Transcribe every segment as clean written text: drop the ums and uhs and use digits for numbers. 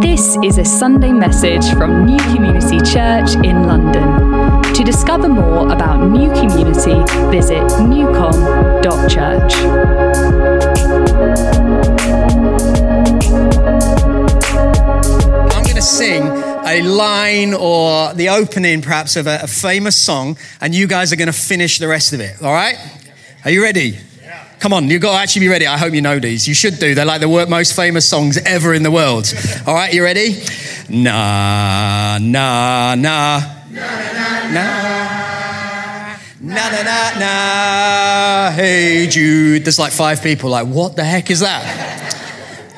This is a Sunday message from New Community Church in London. To discover more about New Community, visit newcom.church. I'm going to sing a line or the opening perhaps of a famous song, and you guys are going to finish the rest of it, all right? Are you ready? Yeah. Come on, you've got to actually be ready. I hope you know these. You should do. They're like the most famous songs ever in the world. All right, you ready? Na, na, na. Na, na, na. Na, na, na, na. Hey Jude. There's like five people like, what the heck is that?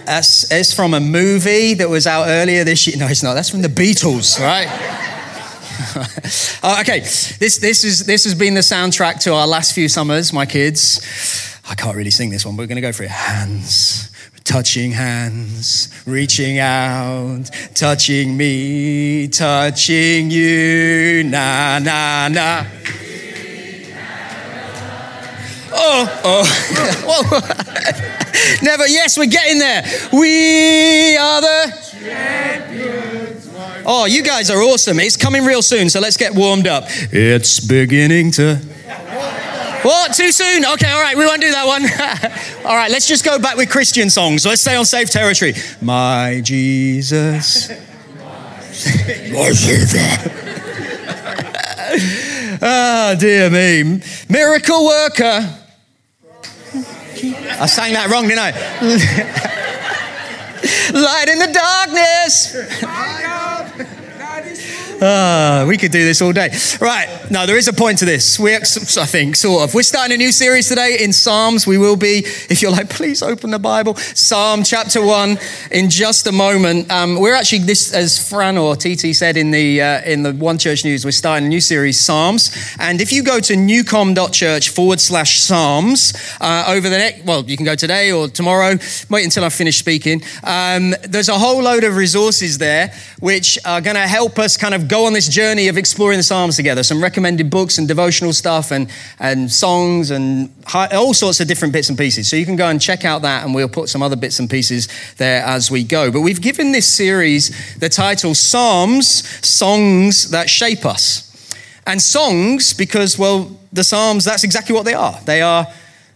It's from a movie that was out earlier this year. No, it's not. That's from the Beatles, right? Okay, this has been the soundtrack to our last few summers, my kids. I can't really sing this one, but we're going to go for it. Hands, touching hands, reaching out, touching me, touching you, na, na, na. Oh, oh. Never, yes, we're getting there. We are the champions. Oh, you guys are awesome. It's coming real soon, so let's get warmed up. It's beginning to... What? Too soon? Okay, all right, we won't do that one. All right, let's just go back with Christian songs. Let's stay on safe territory. My Jesus. My Savior. Oh, dear me. Miracle worker. I sang that wrong, didn't I? Light in the darkness. We could do this all day. Right. No, there is a point to this. We're starting a new series today in Psalms. We will be, if you're like, please open the Bible, Psalm chapter 1 in just a moment. We're actually, this, as Fran or TT said in the One Church News, we're starting a new series, Psalms. And if you go to newcom.church/Psalms, you can go today or tomorrow, wait until I finish speaking. There's a whole load of resources there which are going to help us kind of go on this journey of exploring the Psalms together. Some recommended books and devotional stuff and songs and all sorts of different bits and pieces. So you can go and check out that, and we'll put some other bits and pieces there as we go. But we've given this series the title Psalms, Songs That Shape Us. And songs because, the Psalms, that's exactly what they are. They are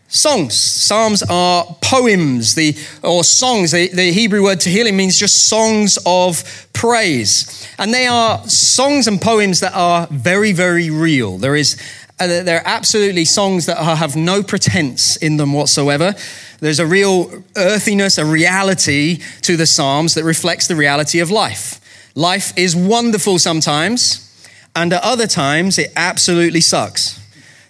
songs. Psalms are poems or songs. The Hebrew word tehillim means just songs of praise. And they are songs and poems that are very, very real. They're absolutely songs that have no pretense in them whatsoever. There's a real earthiness, a reality to the Psalms that reflects the reality of life. Life is wonderful sometimes, and at other times it absolutely sucks.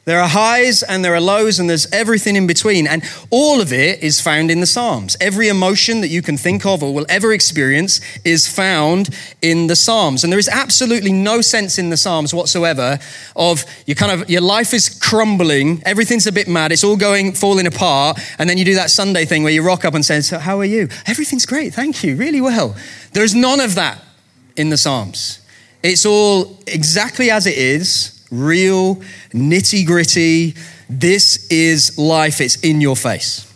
There are highs and there are lows and there's everything in between. And all of it is found in the Psalms. Every emotion that you can think of or will ever experience is found in the Psalms. And there is absolutely no sense in the Psalms whatsoever of your life is crumbling. Everything's a bit mad. It's all falling apart. And then you do that Sunday thing where you rock up and say, so how are you? Everything's great. Thank you. Really well. There's none of that in the Psalms. It's all exactly as it is. Real, nitty-gritty, this is life, it's in your face.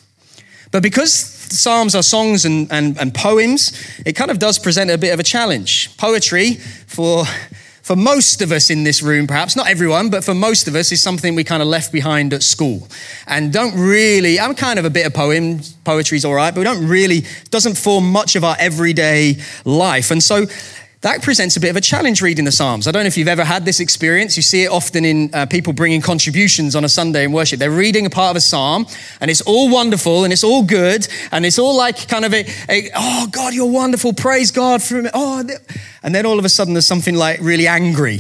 But because Psalms are songs and poems, it kind of does present a bit of a challenge. Poetry, for most of us in this room perhaps, not everyone, but for most of us is something we kind of left behind at school. And I'm kind of a bit of poem, poetry's all right, but doesn't form much of our everyday life. And so, that presents a bit of a challenge reading the Psalms. I don't know if you've ever had this experience. You see it often in people bringing contributions on a Sunday in worship. They're reading a part of a Psalm and it's all wonderful and it's all good and it's all like kind of oh God, you're wonderful, praise God for me. Oh, and then all of a sudden there's something like really angry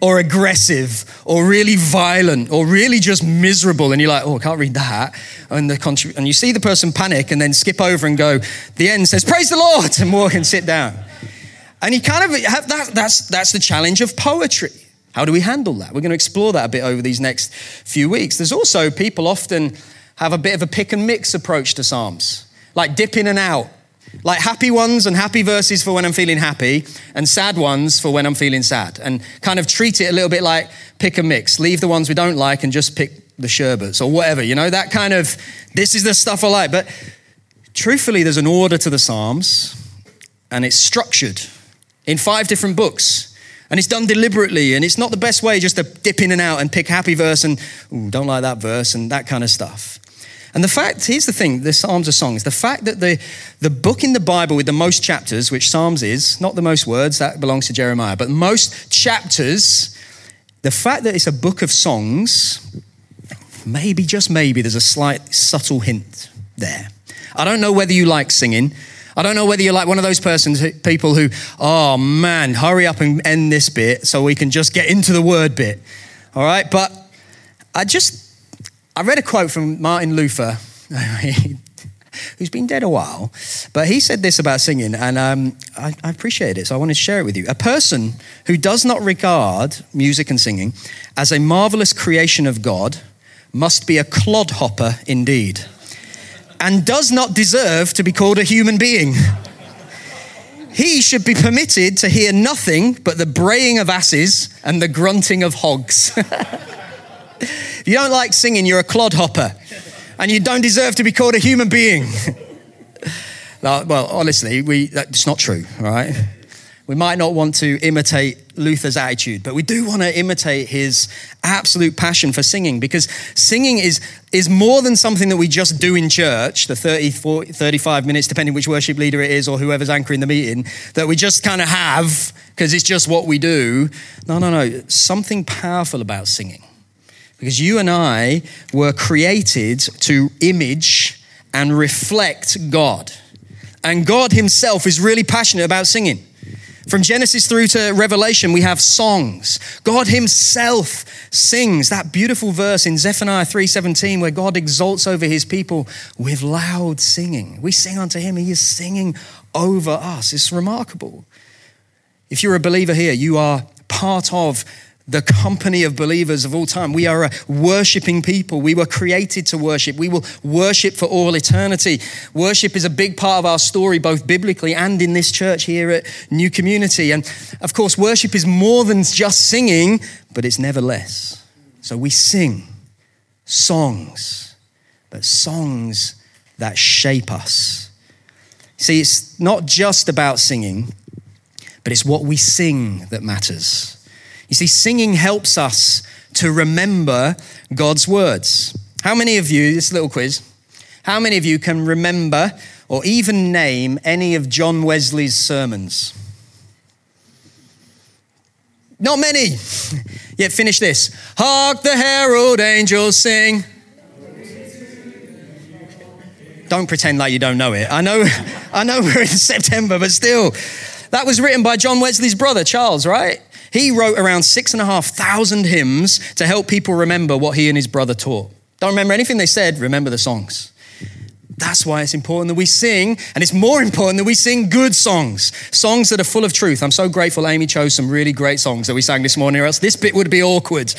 or aggressive or really violent or really just miserable, and you're like, oh, I can't read that. And you see the person panic and then skip over and go, the end says, praise the Lord, and walk and sit down. And you kind of have that's the challenge of poetry. How do we handle that? We're going to explore that a bit over these next few weeks. There's also, people often have a bit of a pick and mix approach to Psalms, like dip in and out, like happy ones and happy verses for when I'm feeling happy and sad ones for when I'm feeling sad, and kind of treat it a little bit like pick and mix, leave the ones we don't like and just pick the sherbets or whatever, that kind of, this is the stuff I like. But Truthfully, there's an order to the Psalms, and it's structured in 5 different books, and it's done deliberately, and it's not the best way just to dip in and out and pick happy verse and, ooh, don't like that verse and that kind of stuff. And the fact, here's the thing, the Psalms are songs. The fact that the book in the Bible with the most chapters, which Psalms is, not the most words, that belongs to Jeremiah, but most chapters, the fact that it's a book of songs, maybe, just maybe, there's a slight subtle hint there. I don't know whether you like singing. I don't know whether you're like one of those people who, oh man, hurry up and end this bit so we can just get into the word bit. All right, but I read a quote from Martin Luther, who's been dead a while, but he said this about singing, and I appreciate it, so I wanted to share it with you. A person who does not regard music and singing as a marvelous creation of God must be a clodhopper indeed, and does not deserve to be called a human being. He should be permitted to hear nothing but the braying of asses and the grunting of hogs. If you don't like singing, you're a clodhopper, and you don't deserve to be called a human being. Well, honestly, that's not true, all right? We might not want to imitate Luther's attitude, but we do want to imitate his absolute passion for singing, because singing is more than something that we just do in church, the 30, 40, 35 minutes, depending which worship leader it is or whoever's anchoring the meeting, that we just kind of have because it's just what we do. No. Something powerful about singing, because you and I were created to image and reflect God. And God himself is really passionate about singing. From Genesis through to Revelation, we have songs. God himself sings that beautiful verse in Zephaniah 3:17 where God exalts over his people with loud singing. We sing unto him, he is singing over us. It's remarkable. If you're a believer here, you are part of the company of believers of all time. We are a worshiping people. We were created to worship. We will worship for all eternity. Worship is a big part of our story, both biblically and in this church here at New Community. And of course, worship is more than just singing, but it's never less. So we sing songs, but songs that shape us. See, it's not just about singing, but it's what we sing that matters. You see, singing helps us to remember God's words. How many of you, this little quiz, how many of you can remember or even name any of John Wesley's sermons? Not many. Yet finish this. Hark the herald angels sing. Don't pretend like you don't know it. I know we're in September, but still. That was written by John Wesley's brother, Charles, right? He wrote around 6,500 hymns to help people remember what he and his brother taught. Don't remember anything they said, remember the songs. That's why it's important that we sing, and it's more important that we sing good songs, songs that are full of truth. I'm so grateful Amy chose some really great songs that we sang this morning, or else this bit would be awkward.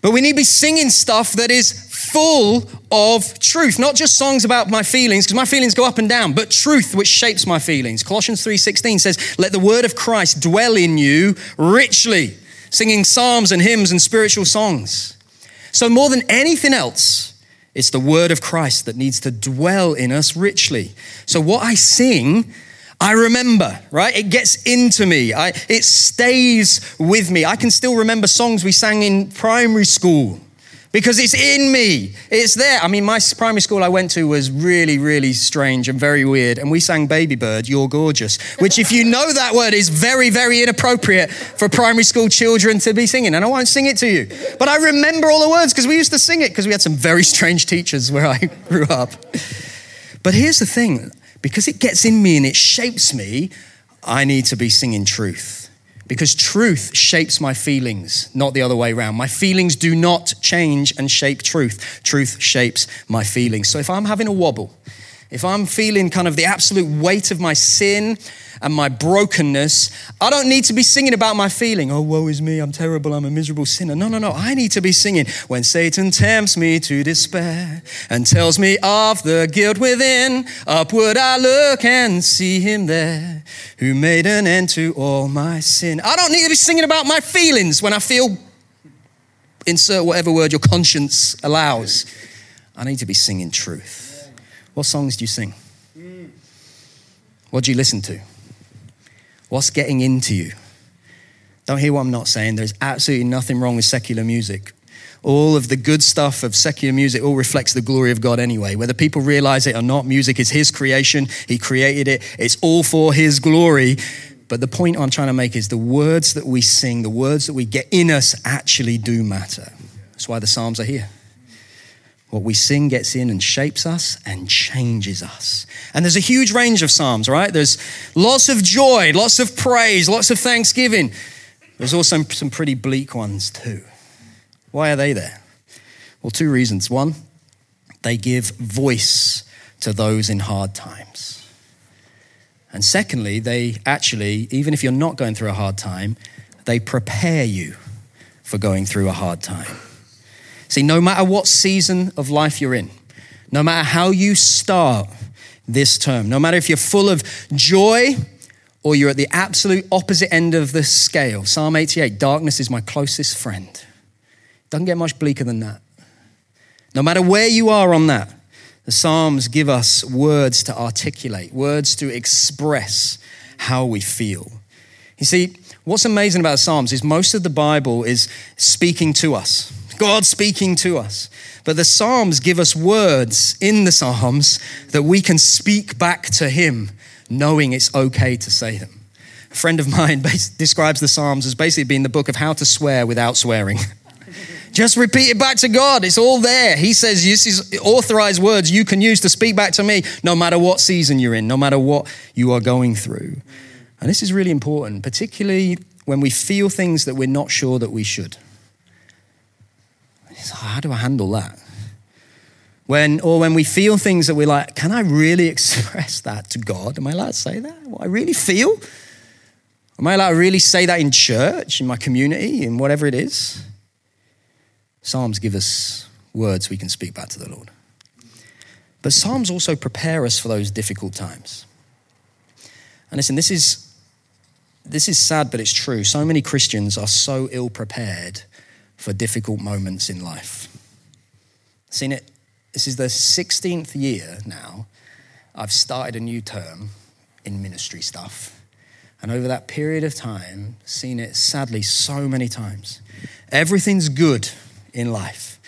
But we need to be singing stuff that is full of truth, not just songs about my feelings, because my feelings go up and down, but truth which shapes my feelings. Colossians 3:16 says, let the word of Christ dwell in you richly, singing psalms and hymns and spiritual songs. So more than anything else, it's the word of Christ that needs to dwell in us richly. So what I sing, I remember, right? It gets into me. It stays with me. I can still remember songs we sang in primary school because it's in me. It's there. I mean, my primary school I went to was really, really strange and very weird. And we sang Baby Bird, You're Gorgeous, which if you know that word is very, very inappropriate for primary school children to be singing. And I won't sing it to you. But I remember all the words because we used to sing it because we had some very strange teachers where I grew up. But here's the thing. Because it gets in me and it shapes me, I need to be singing truth. Because truth shapes my feelings, not the other way around. My feelings do not change and shape truth. Truth shapes my feelings. So if I'm having a wobble, if I'm feeling kind of the absolute weight of my sin and my brokenness, I don't need to be singing about my feeling. Oh, woe is me, I'm terrible, I'm a miserable sinner. No. I need to be singing, when Satan tempts me to despair and tells me of the guilt within, upward I look and see him there who made an end to all my sin. I don't need to be singing about my feelings when I feel, insert whatever word your conscience allows. I need to be singing truth. What songs do you sing? What do you listen to? What's getting into you? Don't hear what I'm not saying. There's absolutely nothing wrong with secular music. All of the good stuff of secular music all reflects the glory of God anyway. Whether people realize it or not, music is his creation. He created it. It's all for his glory. But the point I'm trying to make is the words that we sing, the words that we get in us actually do matter. That's why the Psalms are here. What we sing gets in and shapes us and changes us. And there's a huge range of Psalms, right? There's lots of joy, lots of praise, lots of thanksgiving. There's also some pretty bleak ones too. Why are they there? Well, two reasons. One, they give voice to those in hard times. And secondly, they actually, even if you're not going through a hard time, they prepare you for going through a hard time. See, no matter what season of life you're in, no matter how you start this term, no matter if you're full of joy or you're at the absolute opposite end of the scale, Psalm 88, darkness is my closest friend. Doesn't get much bleaker than that. No matter where you are on that, the Psalms give us words to articulate, words to express how we feel. You see, what's amazing about the Psalms is most of the Bible is speaking to us. God speaking to us. But the Psalms give us words in the Psalms that we can speak back to him, knowing it's okay to say them. A friend of mine describes the Psalms as basically being the book of how to swear without swearing. Just repeat it back to God. It's all there. He says, this is authorized words you can use to speak back to me no matter what season you're in, no matter what you are going through. And this is really important, particularly when we feel things that we're not sure that we should. It's, how do I handle that? When we feel things that we're like, can I really express that to God? Am I allowed to say that? What I really feel? Am I allowed to really say that in church, in my community, in whatever it is? Psalms give us words we can speak back to the Lord. But Psalms also prepare us for those difficult times. And listen, this is sad, but it's true. So many Christians are so ill-prepared for difficult moments in life. I've seen it. This is the 16th year now. I've started a new term in ministry stuff. And over that period of time, seen it sadly so many times. Everything's good in life.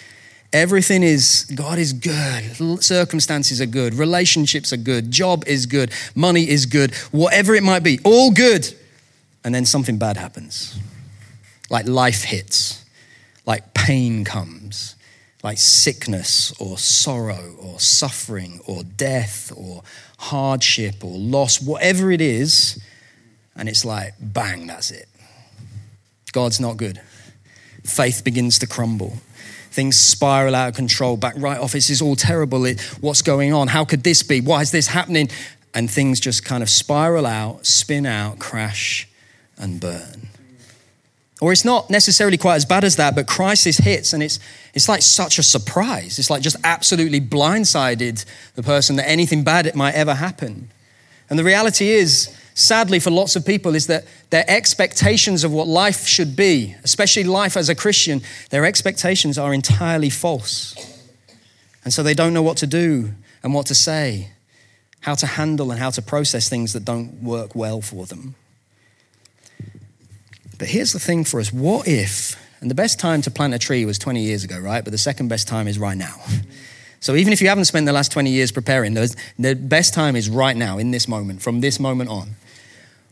Everything is, God is good. Circumstances are good. Relationships are good. Job is good. Money is good. Whatever it might be, all good. And then something bad happens. Like life hits. Like pain comes. Like sickness or sorrow or suffering or death or hardship or loss, whatever it is. And it's like, bang, that's it. God's not good. Faith begins to crumble. Things spiral out of control. Back right off, this is all terrible. What's going on? How could this be? Why is this happening? And things just kind of spiral out, spin out, crash and burn. Or it's not necessarily quite as bad as that, but crisis hits and it's like such a surprise. It's like just absolutely blindsided the person that anything bad might ever happen. And the reality is, sadly for lots of people, is that their expectations of what life should be, especially life as a Christian, their expectations are entirely false. And so they don't know what to do and what to say, how to handle and how to process things that don't work well for them. But here's the thing for us. What if, and the best time to plant a tree was 20 years ago, right? But the second best time is right now. So even if you haven't spent the last 20 years preparing, the best time is right now, in this moment, from this moment on.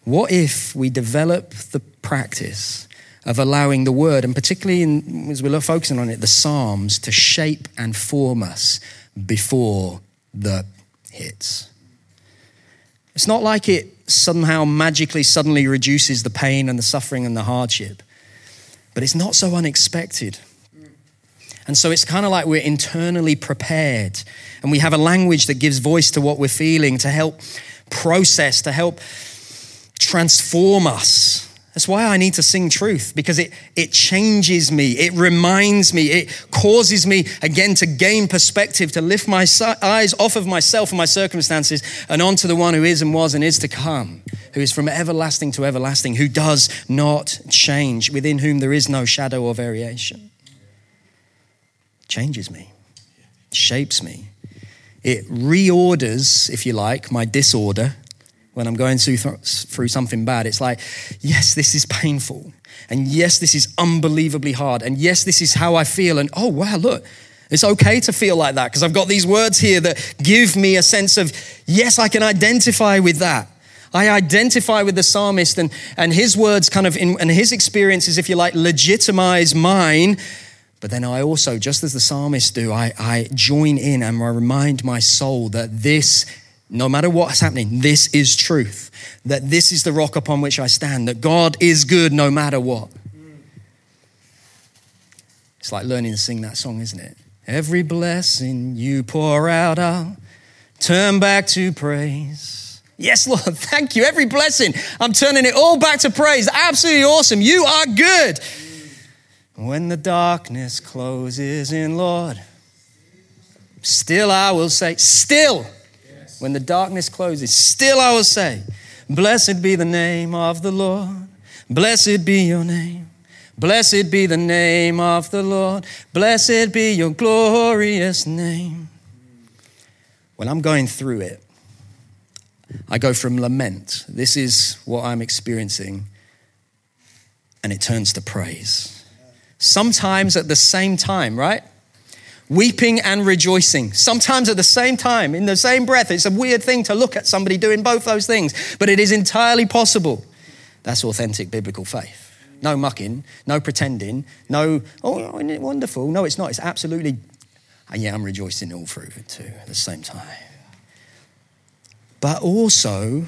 What if we develop the practice of allowing the word, and particularly as we're focusing on it, the Psalms, to shape and form us before the hits? It's not like it somehow magically suddenly reduces the pain and the suffering and the hardship, but it's not so unexpected. And so it's kind of like we're internally prepared and we have a language that gives voice to what we're feeling to help process, to help transform us. That's why I need to sing truth, because it changes me, it reminds me, it causes me again to gain perspective, to lift my eyes off of myself and my circumstances and onto the one who is and was and is to come, who is from everlasting to everlasting, who does not change, within whom there is no shadow or variation. Changes me, shapes me, It reorders, if you like, my disorder. When I'm going through something bad, it's like, yes, this is painful. And yes, this is unbelievably hard. And yes, this is how I feel. And oh, wow, look, it's okay to feel like that because I've got these words here that give me a sense of, yes, I can identify with that. I identify with the psalmist and his words kind of, and his experiences, if you like, legitimize mine. But then I also, just as the psalmist do, I join in and I remind my soul that this, no matter what's happening, this is truth, that this is the rock upon which I stand, that God is good no matter what. It's like learning to sing that song, isn't it? Every blessing you pour out, I'll turn back to praise. Yes, Lord, thank you. Every blessing, I'm turning it all back to praise. Absolutely awesome. You are good. When the darkness closes in, Lord, still I will say, still. When the darkness closes, still I will say, blessed be the name of the Lord. Blessed be your name. Blessed be the name of the Lord. Blessed be your glorious name. When I'm going through it, I go from lament. This is what I'm experiencing. And it turns to praise. Sometimes at the same time, right? Weeping and rejoicing, sometimes at the same time, in the same breath. It's a weird thing to look at somebody doing both those things, but it is entirely possible. That's authentic biblical faith. No mucking, no pretending, no, oh, isn't it wonderful? No, it's not. It's absolutely, yeah, I'm rejoicing all through it too at the same time. But also,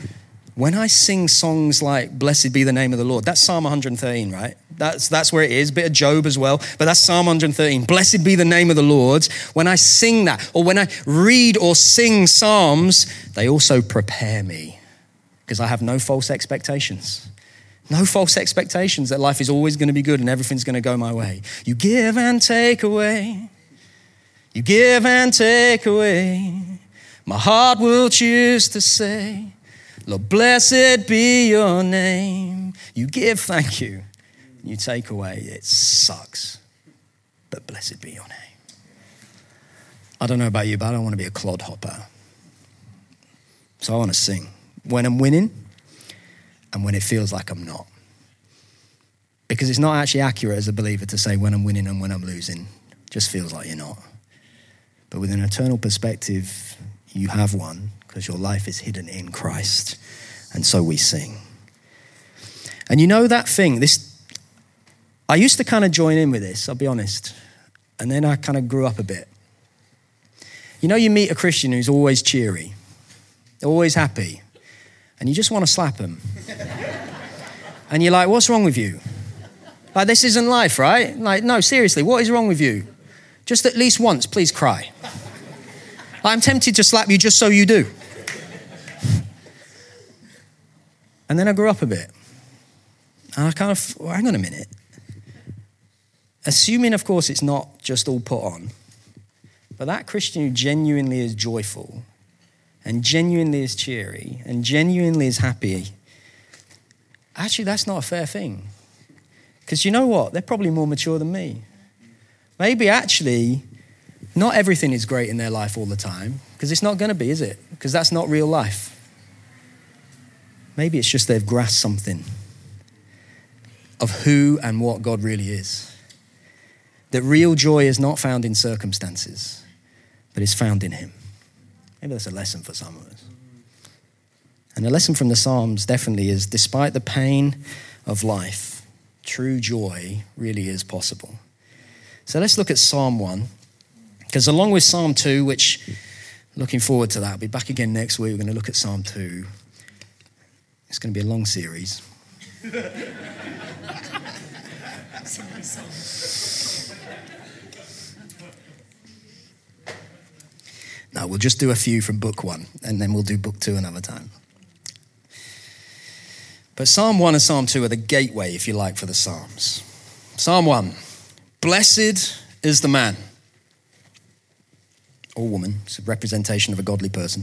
when I sing songs like Blessed Be the Name of the Lord, that's Psalm 113, right? That's where it is, bit of Job as well, but that's Psalm 113. Blessed be the name of the Lord. When I sing that, or when I read or sing Psalms, they also prepare me because I have no false expectations. No false expectations that life is always going to be good and everything's going to go my way. You give and take away. You give and take away. My heart will choose to say, Lord, blessed be your name. You give, thank you. You take away, it sucks. But blessed be your name. I don't know about you, but I don't want to be a clodhopper. So I want to sing when I'm winning and when it feels like I'm not. Because it's not actually accurate as a believer to say when I'm winning and when I'm losing. It just feels like you're not. But with an eternal perspective, you have one. Because your life is hidden in Christ. And so we sing. And you know that thing, this, I used to kind of join in with this, I'll be honest. And then I kind of grew up a bit. You know, you meet a Christian who's always cheery, always happy, and you just want to slap him. And you're like, what's wrong with you? Like, this isn't life, right? Like, no, seriously, what is wrong with you? Just at least once, please cry. I'm tempted to slap you just so you do. And then I grew up a bit. And I kind of, well, hang on a minute. Assuming, of course, it's not just all put on, but that Christian who genuinely is joyful and genuinely is cheery and genuinely is happy, actually, that's not a fair thing. Because you know what? They're probably more mature than me. Maybe actually, not everything is great in their life all the time, because it's not going to be, is it? Because that's not real life. Maybe it's just they've grasped something of who and what God really is. That real joy is not found in circumstances, but is found in him. Maybe that's a lesson for some of us. And a lesson from the Psalms definitely is, despite the pain of life, true joy really is possible. So let's look at Psalm 1. Because along with Psalm 2, which, looking forward to that, I'll be back again next week. We're going to look at Psalm 2. It's going to be a long series. No, we'll just do a few from book 1, and then we'll do book 2 another time. But Psalm 1 and Psalm 2 are the gateway, if you like, for the Psalms. Psalm 1, blessed is the man. Or woman, it's a representation of a godly person,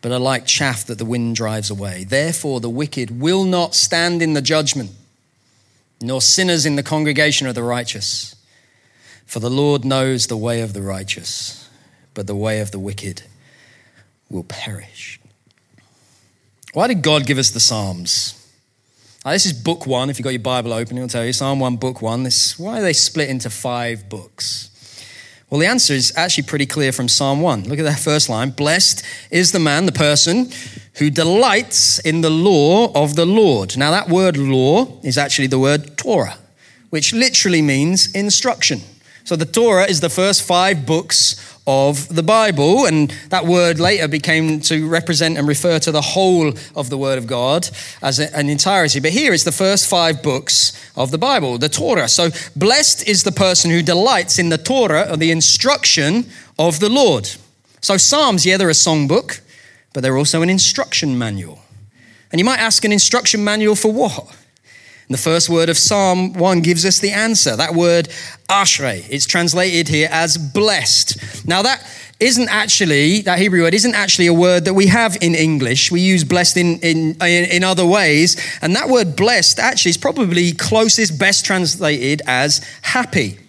but are like chaff that the wind drives away. Therefore, the wicked will not stand in the judgment, nor sinners in the congregation of the righteous. For the Lord knows the way of the righteous, but the way of the wicked will perish. Why did God give us the Psalms? Now, this is book one. If you've got your Bible open, it'll tell you Psalm 1, book one. Why are they split into 5 books? Well, the answer is actually pretty clear from Psalm 1. Look at that first line. Blessed is the man, the person, who delights in the law of the Lord. Now, that word law is actually the word Torah, which literally means instruction. So the Torah is the first 5 books of the Bible, and that word later became to represent and refer to the whole of the Word of God as an entirety. But here is the first 5 books of the Bible, the Torah. So blessed is the person who delights in the Torah, or the instruction of the Lord. So Psalms, yeah, they're a song book, but they're also an instruction manual. And you might ask, an instruction manual for what? The first word of Psalm 1 gives us the answer. That word, Ashrei, it's translated here as blessed. Now that Hebrew word isn't actually a word that we have in English. We use blessed in other ways. And that word blessed actually is probably closest, best translated as happy.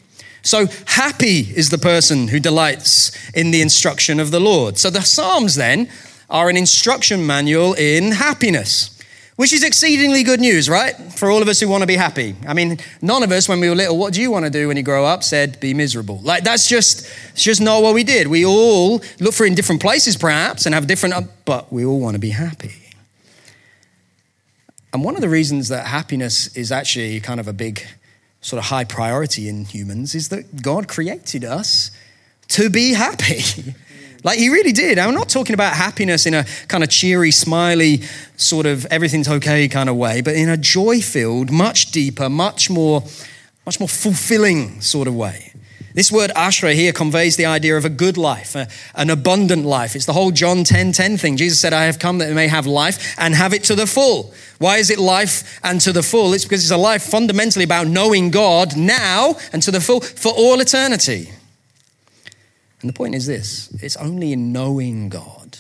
So happy is the person who delights in the instruction of the Lord. So the Psalms then are an instruction manual in happiness, which is exceedingly good news, right? For all of us who want to be happy. I mean, none of us, when we were little, what do you want to do when you grow up, said be miserable. Like, it's just not what we did. We all look for it in different places, perhaps, and have different, but we all want to be happy. And one of the reasons that happiness is actually kind of a big sort of high priority in humans is that God created us to be happy. Like, he really did. I'm not talking about happiness in a kind of cheery, smiley, sort of everything's okay kind of way, but in a joy-filled, much deeper, much more fulfilling sort of way. This word Ashrei here conveys the idea of a good life, an abundant life. It's the whole John 10:10 thing. Jesus said, I have come that they may have life and have it to the full. Why is it life and to the full? It's because it's a life fundamentally about knowing God now and to the full for all eternity. And the point is this, it's only in knowing God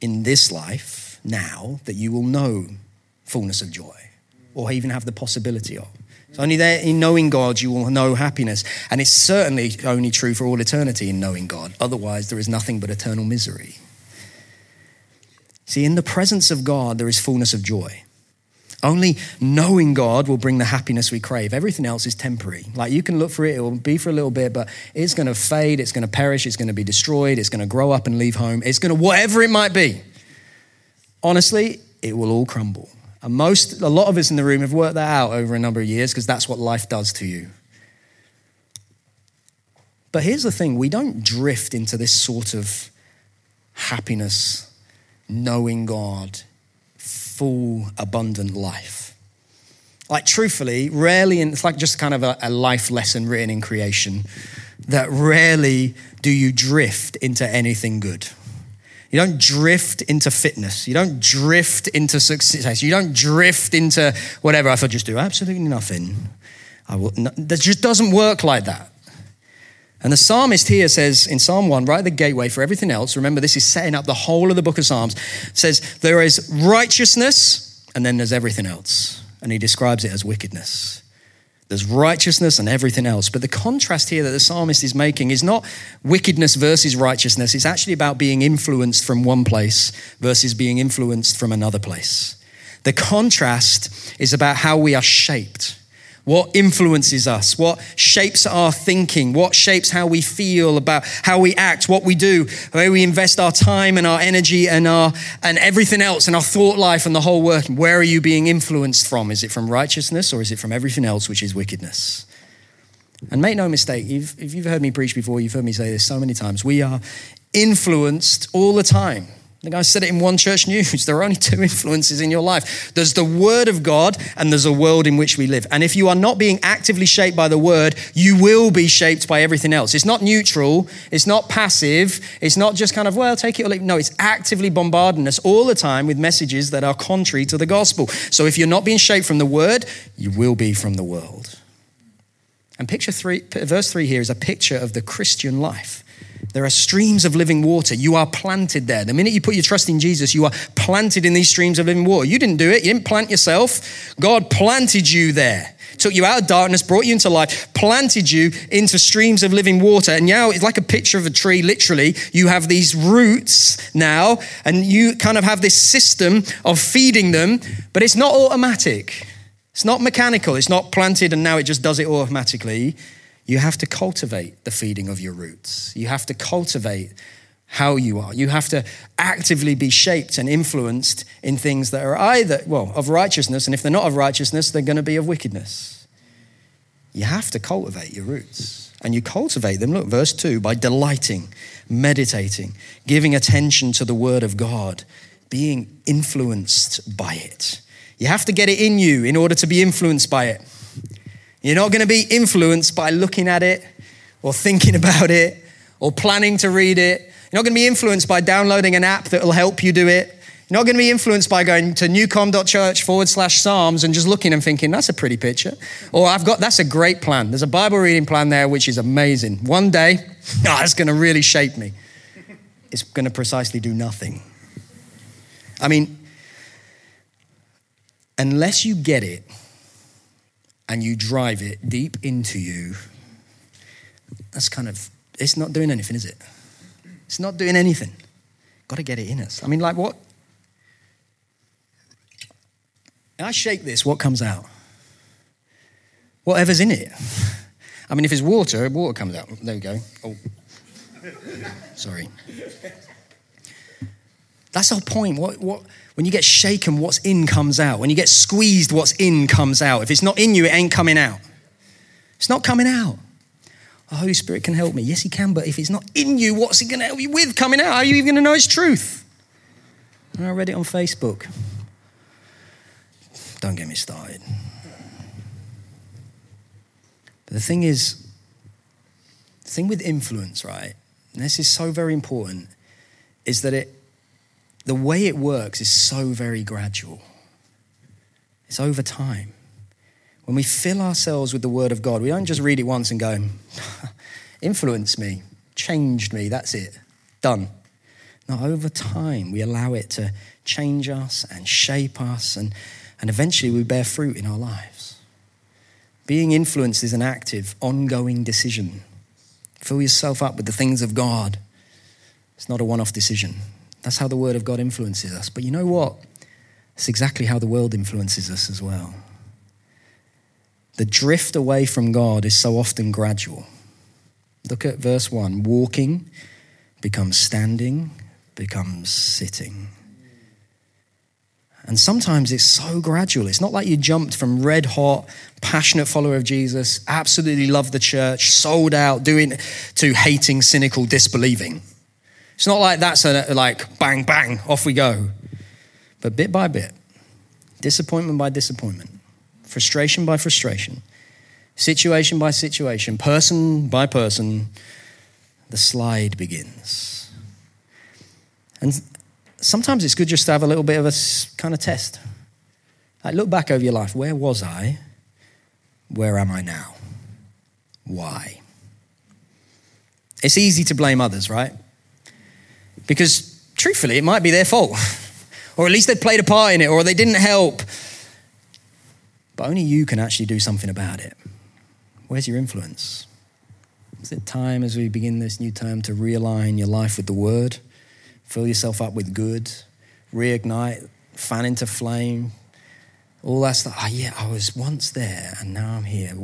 in this life now that you will know fullness of joy or even have the possibility of. It's only there in knowing God you will know happiness. And it's certainly only true for all eternity in knowing God. Otherwise, there is nothing but eternal misery. See, in the presence of God, there is fullness of joy. Only knowing God will bring the happiness we crave. Everything else is temporary. Like, you can look for it, it will be for a little bit, but it's going to fade, it's going to perish, it's going to be destroyed, it's going to grow up and leave home, it's going to whatever it might be. Honestly, it will all crumble. And a lot of us in the room have worked that out over a number of years because that's what life does to you. But here's the thing, we don't drift into this sort of happiness, knowing God, full, abundant life. Like, truthfully, rarely, it's like just kind of a life lesson written in creation, that rarely do you drift into anything good. You don't drift into fitness. You don't drift into success. You don't drift into whatever. I thought, just do absolutely nothing. That just doesn't work like that. And the psalmist here says in Psalm 1, right at the gateway for everything else, remember this is setting up the whole of the book of Psalms, says there is righteousness and then there's everything else. And he describes it as wickedness. There's righteousness and everything else. But the contrast here that the psalmist is making is not wickedness versus righteousness. It's actually about being influenced from one place versus being influenced from another place. The contrast is about how we are shaped. What influences us, what shapes our thinking, what shapes how we feel about how we act, what we do, where we invest our time and our energy and everything else and our thought life and the whole working. Where are you being influenced from? Is it from righteousness or is it from everything else, which is wickedness? And make no mistake, if you've heard me preach before, you've heard me say this so many times, we are influenced all the time. think I said it in One Church News. There are only two influences in your life. There's the Word of God and there's a world in which we live. And if you are not being actively shaped by the Word, you will be shaped by everything else. It's not neutral. It's not passive. It's not just kind of, well, take it or leave it. No, it's actively bombarding us all the time with messages that are contrary to the gospel. So if you're not being shaped from the Word, you will be from the world. And verse 3 here is a picture of the Christian life. There are streams of living water. You are planted there. The minute you put your trust in Jesus, you are planted in these streams of living water. You didn't do it. You didn't plant yourself. God planted you there. Took you out of darkness, brought you into light, planted you into streams of living water. And now it's like a picture of a tree, literally. You have these roots now, and you kind of have this system of feeding them, but it's not automatic. It's not mechanical. It's not planted and now it just does it automatically. You have to cultivate the feeding of your roots. You have to cultivate how you are. You have to actively be shaped and influenced in things that are either, well, of righteousness, and if they're not of righteousness, they're going to be of wickedness. You have to cultivate your roots. And you cultivate them, look, verse 2, by delighting, meditating, giving attention to the Word of God, being influenced by it. You have to get it in you in order to be influenced by it. You're not going to be influenced by looking at it or thinking about it or planning to read it. You're not going to be influenced by downloading an app that will help you do it. You're not going to be influenced by going to newcom.church/Psalms and just looking and thinking, that's a pretty picture. Or that's a great plan. There's a Bible reading plan there, which is amazing. One day, that's going to really shape me. It's going to precisely do nothing. I mean, unless you get it, and you drive it deep into you, it's not doing anything, is it? It's not doing anything. Got to get it in us. I mean, like what? And I shake this, what comes out? Whatever's in it. I mean, if it's water, water comes out. There we go. Oh, sorry. That's our point. When you get shaken, what's in comes out. When you get squeezed, what's in comes out. If it's not in you, it ain't coming out. It's not coming out. The Holy Spirit can help me. Yes, he can, but if it's not in you, what's he going to help you with coming out? How are you even going to know it's truth? And I read it on Facebook. Don't get me started. But the thing with influence, right, and this is so very important, is that the way it works is so very gradual. It's over time. When we fill ourselves with the Word of God, we don't just read it once and go, influence me, changed me, that's it, done. No, over time, we allow it to change us and shape us, and eventually we bear fruit in our lives. Being influenced is an active, ongoing decision. Fill yourself up with the things of God. It's not a one-off decision. That's how the Word of God influences us. But you know what? It's exactly how the world influences us as well. The drift away from God is so often gradual. Look at verse 1. Walking becomes standing, becomes sitting. And sometimes it's so gradual. It's not like you jumped from red hot, passionate follower of Jesus, absolutely loved the church, sold out, doing to hating, cynical, disbelieving. It's not like that's like bang, bang, off we go. But bit by bit, disappointment by disappointment, frustration by frustration, situation by situation, person by person, the slide begins. And sometimes it's good just to have a little bit of a kind of test. Like look back over your life. Where was I? Where am I now? Why? It's easy to blame others, right? Because truthfully, it might be their fault. Or at least they played a part in it, or they didn't help. But only you can actually do something about it. Where's your influence? Is it time as we begin this new term to realign your life with the Word? Fill yourself up with good, reignite, fan into flame, all that stuff. Oh yeah, I was once there and now I'm here.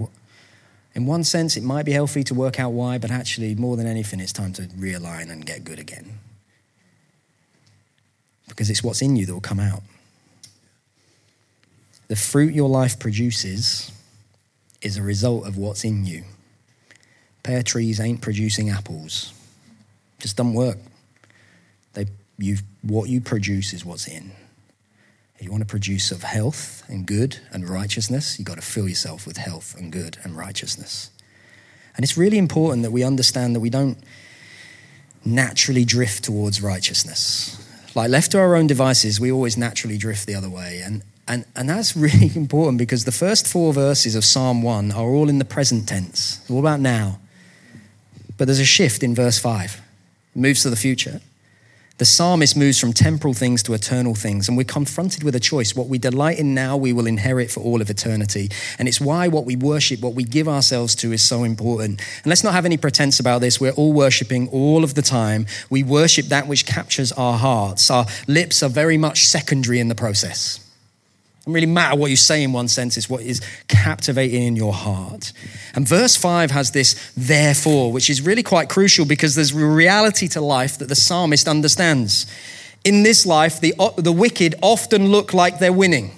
In one sense, it might be healthy to work out why, but actually, more than anything, it's time to realign and get good again. Because it's what's in you that will come out. The fruit your life produces is a result of what's in you. Pear trees ain't producing apples. Just doesn't work. They what you produce is what's in. If you want to produce of health and good and righteousness, you've got to fill yourself with health and good and righteousness. And it's really important that we understand that we don't naturally drift towards righteousness. Like, left to our own devices, we always naturally drift the other way. And that's really important, because the first four verses of Psalm 1 are all in the present tense. It's all about now. But there's a shift in verse 5. It moves to the future. The psalmist moves from temporal things to eternal things, and we're confronted with a choice. What we delight in now, we will inherit for all of eternity. And it's why what we worship, what we give ourselves to, is so important. And let's not have any pretense about this. We're all worshiping all of the time. We worship that which captures our hearts. Our lips are very much secondary in the process. It doesn't really matter what you say in one sense, it's what is captivating in your heart. And verse 5 has this therefore, which is really quite crucial, because there's a reality to life that the psalmist understands. In this life, the wicked often look like they're winning.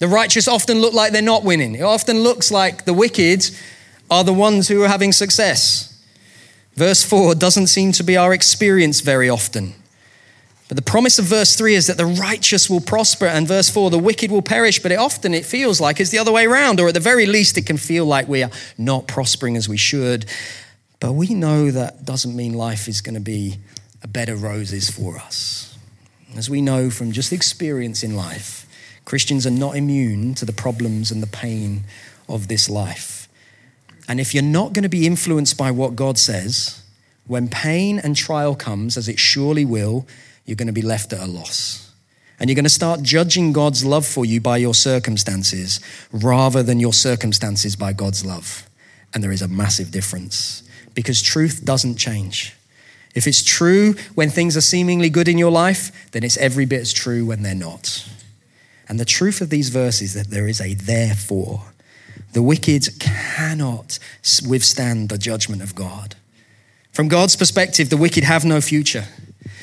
The righteous often look like they're not winning. It often looks like the wicked are the ones who are having success. Verse 4 doesn't seem to be our experience very often. But the promise of verse 3 is that the righteous will prosper, and verse 4, the wicked will perish. But it feels like it's the other way around, or at the very least, it can feel like we are not prospering as we should. But we know that doesn't mean life is going to be a bed of roses for us. As we know from just experience in life, Christians are not immune to the problems and the pain of this life. And if you're not going to be influenced by what God says, when pain and trial comes, as it surely will, you're going to be left at a loss. And you're going to start judging God's love for you by your circumstances rather than your circumstances by God's love. And there is a massive difference, because truth doesn't change. If it's true when things are seemingly good in your life, then it's every bit as true when they're not. And the truth of these verses is that there is a therefore. The wicked cannot withstand the judgment of God. From God's perspective, the wicked have no future.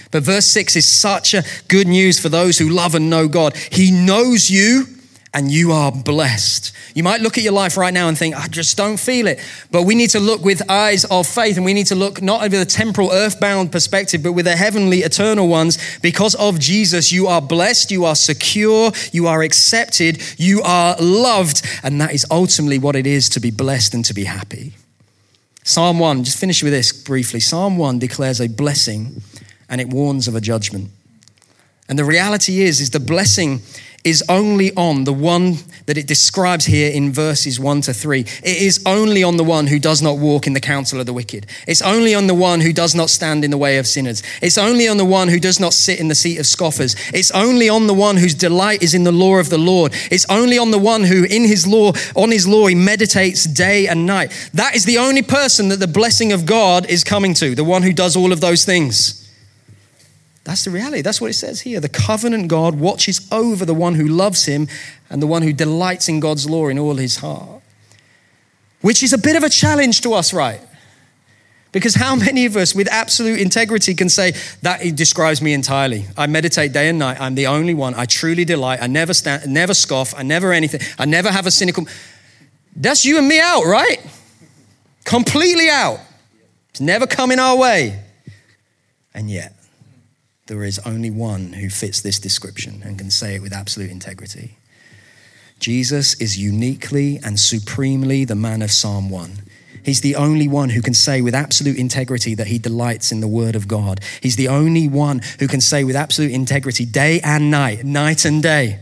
But verse 6 is such a good news for those who love and know God. He knows you, and you are blessed. You might look at your life right now and think, I just don't feel it. But we need to look with eyes of faith, and we need to look not with a temporal, earthbound perspective, but with a heavenly, eternal ones. Because of Jesus, you are blessed, you are secure, you are accepted, you are loved. And that is ultimately what it is to be blessed and to be happy. Psalm 1, just finish with this briefly. Psalm 1 declares a blessing, and it warns of a judgment. And the reality is the blessing is only on the one that it describes here in verses 1-3. It is only on the one who does not walk in the counsel of the wicked. It's only on the one who does not stand in the way of sinners. It's only on the one who does not sit in the seat of scoffers. It's only on the one whose delight is in the law of the Lord. It's only on the one who on his law, he meditates day and night. That is the only person that the blessing of God is coming to, the one who does all of those things. That's the reality. That's what it says here. The covenant God watches over the one who loves him and the one who delights in God's law in all his heart, which is a bit of a challenge to us, right? Because how many of us with absolute integrity can say, that it describes me entirely. I meditate day and night. I'm the only one. I truly delight. I never scoff. I never anything. I never have a cynical. That's you and me out, right? Completely out. It's never coming our way. And yet, there is only one who fits this description and can say it with absolute integrity. Jesus is uniquely and supremely the man of Psalm 1. He's the only one who can say with absolute integrity that he delights in the word of God. He's the only one who can say with absolute integrity day and night, night and day,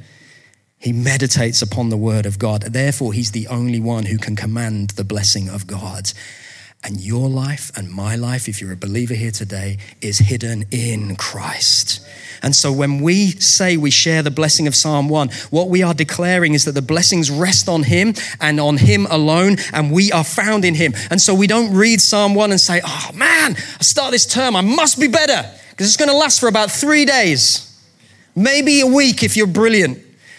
he meditates upon the word of God. Therefore, he's the only one who can command the blessing of God. And your life and my life, if you're a believer here today, is hidden in Christ. And so when we say we share the blessing of Psalm 1, what we are declaring is that the blessings rest on him and on him alone, and we are found in him. And so we don't read Psalm 1 and say, oh man, I start this term, I must be better, because it's going to last for about 3 days, maybe a week if you're brilliant.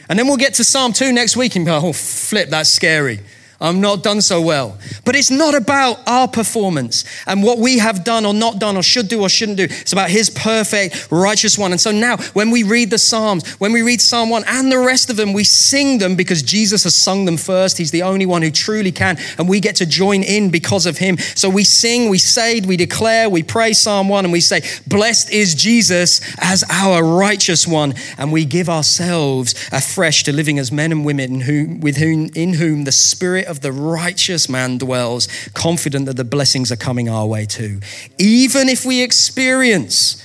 And then we'll get to Psalm 2 next week and go, oh flip, that's scary. I'm not done so well. But it's not about our performance and what we have done or not done or should do or shouldn't do. It's about his perfect, righteous one. And so now when we read the Psalms, when we read Psalm 1 and the rest of them, we sing them because Jesus has sung them first. He's the only one who truly can. And we get to join in because of him. So we sing, we say, we declare, we pray Psalm 1 and we say, blessed is Jesus as our righteous one. And we give ourselves afresh to living as men and women in whom the Spirit of the righteous man dwells, confident that the blessings are coming our way too. Even if we experience,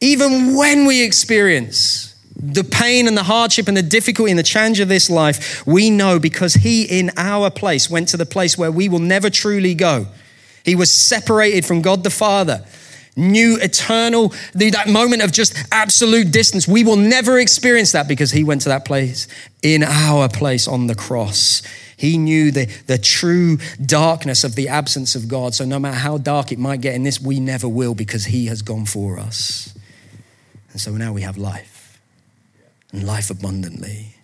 even when we experience the pain and the hardship and the difficulty and the challenge of this life, we know because he in our place went to the place where we will never truly go. He was separated from God the Father. New eternal, that moment of just absolute distance. We will never experience that because he went to that place in our place on the cross. He knew the true darkness of the absence of God. So no matter how dark it might get in this, we never will because he has gone for us. And so now we have life and life abundantly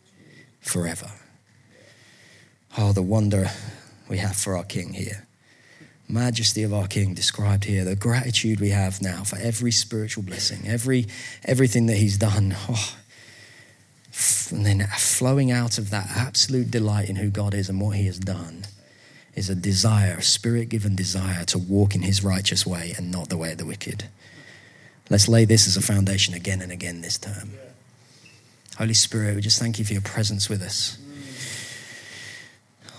forever. Oh, the wonder we have for our King here. Majesty of our King described here, the gratitude we have now for every spiritual blessing, everything that he's done. Oh, and then flowing out of that absolute delight in who God is and what he has done is a desire, a spirit-given desire to walk in his righteous way and not the way of the wicked. Let's lay this as a foundation again and again this term. Holy Spirit, we just thank you for your presence with us.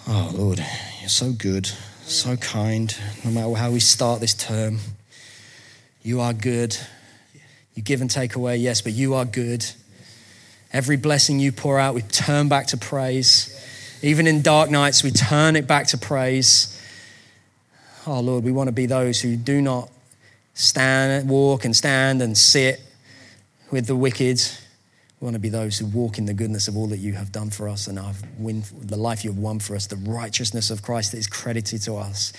Oh Lord, you're so good. So kind, no matter how we start this term. You are good. You give and take away, yes, but you are good. Every blessing you pour out, we turn back to praise. Even in dark nights, we turn it back to praise. Oh Lord, we want to be those who do not stand and sit with the wicked. We want to be those who walk in the goodness of all that you have done for us and the life you've won for us, the righteousness of Christ that is credited to us.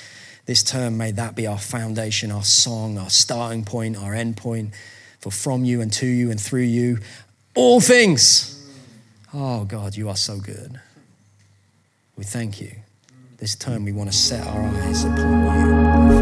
This term, may that be our foundation, our song, our starting point, our end point, for from you and to you and through you, all things. Oh God, you are so good. We thank you. This term we want to set our eyes upon you.